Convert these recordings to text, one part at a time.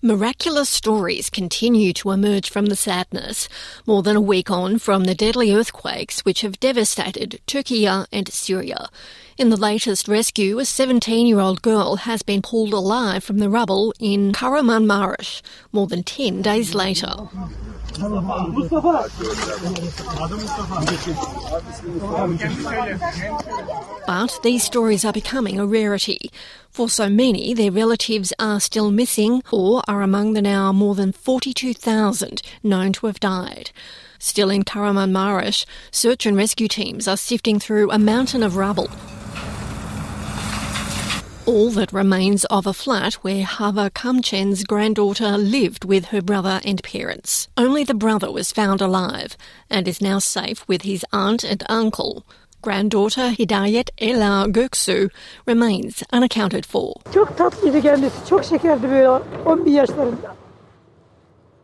Miraculous stories continue to emerge from the sadness, more than a week on from the deadly earthquakes which have devastated Turkey and Syria. In the latest rescue, a 17-year-old girl has been pulled alive from the rubble in Kahramanmaraş more than 10 days later. But these stories are becoming a rarity. For so many, their relatives are still missing or are among the now more than 42,000 known to have died. Still in Kahramanmaraş, search and rescue teams are sifting through a mountain of rubble. All that remains of a flat where Hava Kamchen's granddaughter lived with her brother and parents. Only the brother was found alive and is now safe with his aunt and uncle. Granddaughter Hidayet Ela Göksu remains unaccounted for.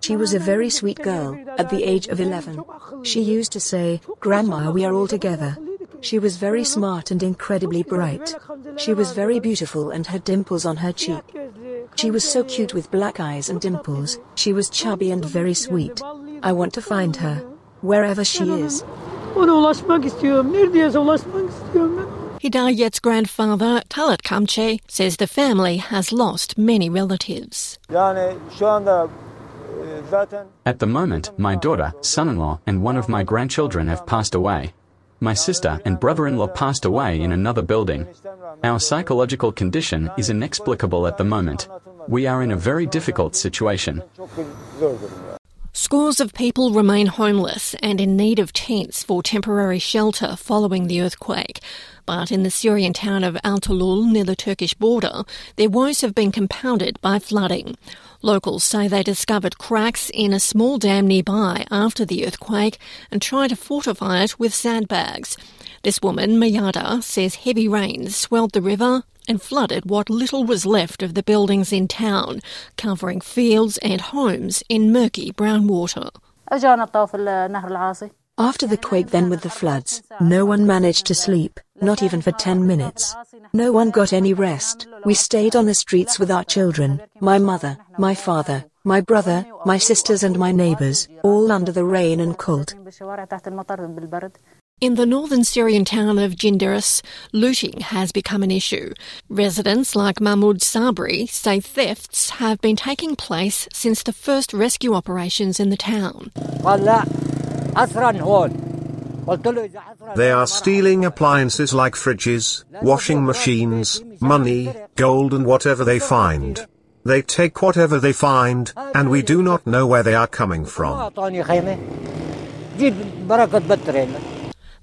She was a very sweet girl, at the age of 11. She used to say, "Grandma, we are all together." She was very smart and incredibly bright. She was very beautiful and had dimples on her cheek. She was so cute with black eyes and dimples. She was chubby and very sweet. I want to find her, wherever she is. Hidayet's grandfather, Talat Kamche, says the family has lost many relatives. At the moment, my daughter, son-in-law, and one of my grandchildren have passed away. My sister and brother-in-law passed away in another building. Our psychological condition is inexplicable at the moment. We are in a very difficult situation. Scores of people remain homeless and in need of tents for temporary shelter following the earthquake. But in the Syrian town of Al Talul, near the Turkish border, their woes have been compounded by flooding. Locals say they discovered cracks in a small dam nearby after the earthquake and tried to fortify it with sandbags. This woman, Mayada, says heavy rains swelled the river and flooded what little was left of the buildings in town, covering fields and homes in murky brown water. After the quake, then with the floods, no one managed to sleep, not even for 10 minutes. No one got any rest. We stayed on the streets with our children, my mother, my father, my brother, my sisters and my neighbours, all under the rain and cold. In the northern Syrian town of Jindiris, looting has become an issue. Residents like Mahmoud Sabri say thefts have been taking place since the first rescue operations in the town. They are stealing appliances like fridges, washing machines, money, gold and whatever they find. They take whatever they find, and we do not know where they are coming from.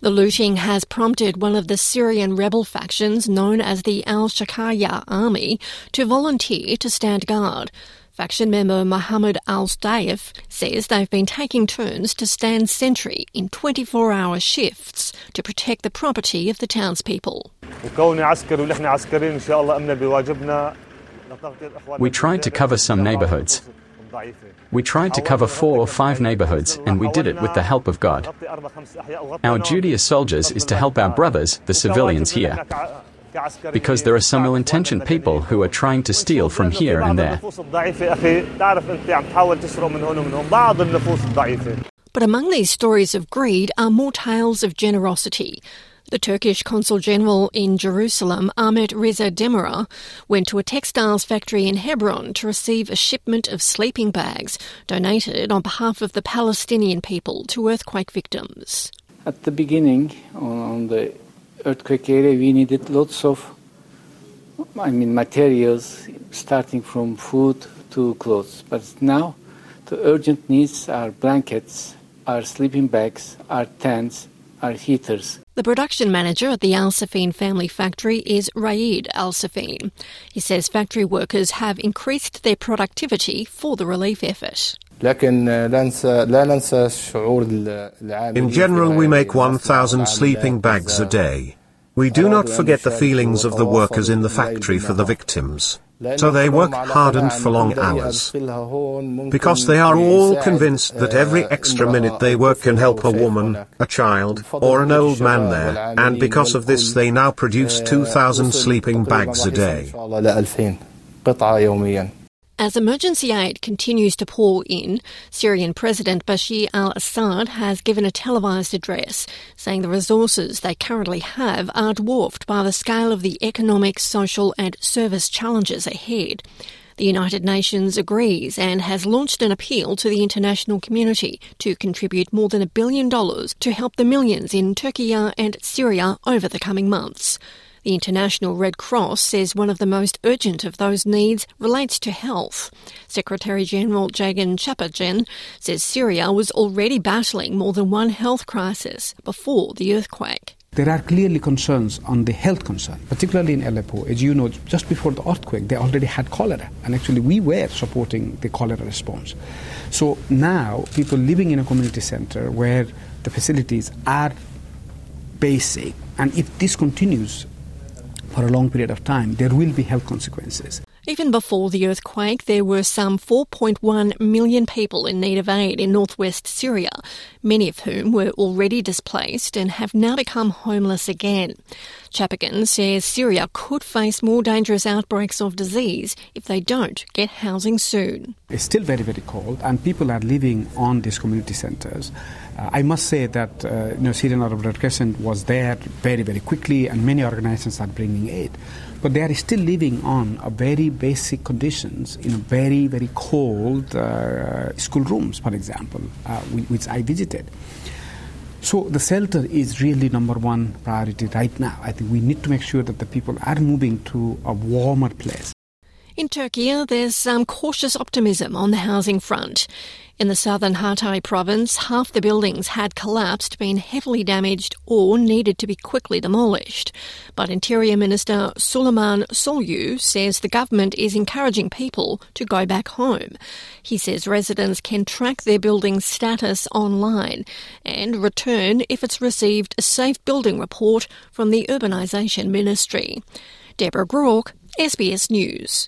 The looting has prompted one of the Syrian rebel factions known as the Al-Shakaya Army to volunteer to stand guard. Faction member Mohammed Al-Stayef says they've been taking turns to stand sentry in 24-hour shifts to protect the property of the townspeople. We tried to cover some neighbourhoods. We tried to cover 4 or 5 neighborhoods, and we did it with the help of God. Our duty as soldiers is to help our brothers, the civilians here, because there are some ill-intentioned people who are trying to steal from here and there. But among these stories of greed are more tales of generosity. The Turkish Consul General in Jerusalem, Ahmet Riza Demirer, went to a textiles factory in Hebron to receive a shipment of sleeping bags donated on behalf of the Palestinian people to earthquake victims. At the beginning, on the earthquake area, we needed lots of materials, starting from food to clothes. But now the urgent needs are blankets, are sleeping bags, are tents, are heaters. The production manager at the Al-Safin family factory is Raed Al-Safin. He says factory workers have increased their productivity for the relief effort. In general, we make 1,000 sleeping bags a day. We do not forget the feelings of the workers in the factory for the victims. So they work hard and for long hours, because they are all convinced that every extra minute they work can help a woman, a child, or an old man there, and because of this they now produce 2,000 sleeping bags a day. As emergency aid continues to pour in, Syrian President Bashar al-Assad has given a televised address, saying the resources they currently have are dwarfed by the scale of the economic, social and service challenges ahead. The United Nations agrees and has launched an appeal to the international community to contribute more than $1 billion to help the millions in Turkey and Syria over the coming months. The International Red Cross says one of the most urgent of those needs relates to health. Secretary-General Jagan Chappajan says Syria was already battling more than one health crisis before the earthquake. There are clearly concerns on the health concern, particularly in Aleppo. As you know, just before the earthquake, they already had cholera, and actually we were supporting the cholera response. So now people living in a community centre where the facilities are basic, and if this continues for a long period of time, there will be health consequences. Even before the earthquake, there were some 4.1 million people in need of aid in northwest Syria, many of whom were already displaced and have now become homeless again. Chappajan says Syria could face more dangerous outbreaks of disease if they don't get housing soon. It's still very, very cold, and people are living on these community centres. I must say that Syrian Arab Red Crescent was there very, very quickly, and many organisations are bringing aid. But they are still living on a very basic conditions in a very, very cold schoolrooms, for example, which I visited. So the shelter is really number one priority right now. I think we need to make sure that the people are moving to a warmer place. In Turkey, there's some cautious optimism on the housing front. In the southern Hatay province, half the buildings had collapsed, been heavily damaged or needed to be quickly demolished. But Interior Minister Suleyman Soylu says the government is encouraging people to go back home. He says residents can track their building's status online and return if it's received a safe building report from the Urbanisation Ministry. Deborah Grawke, SBS News.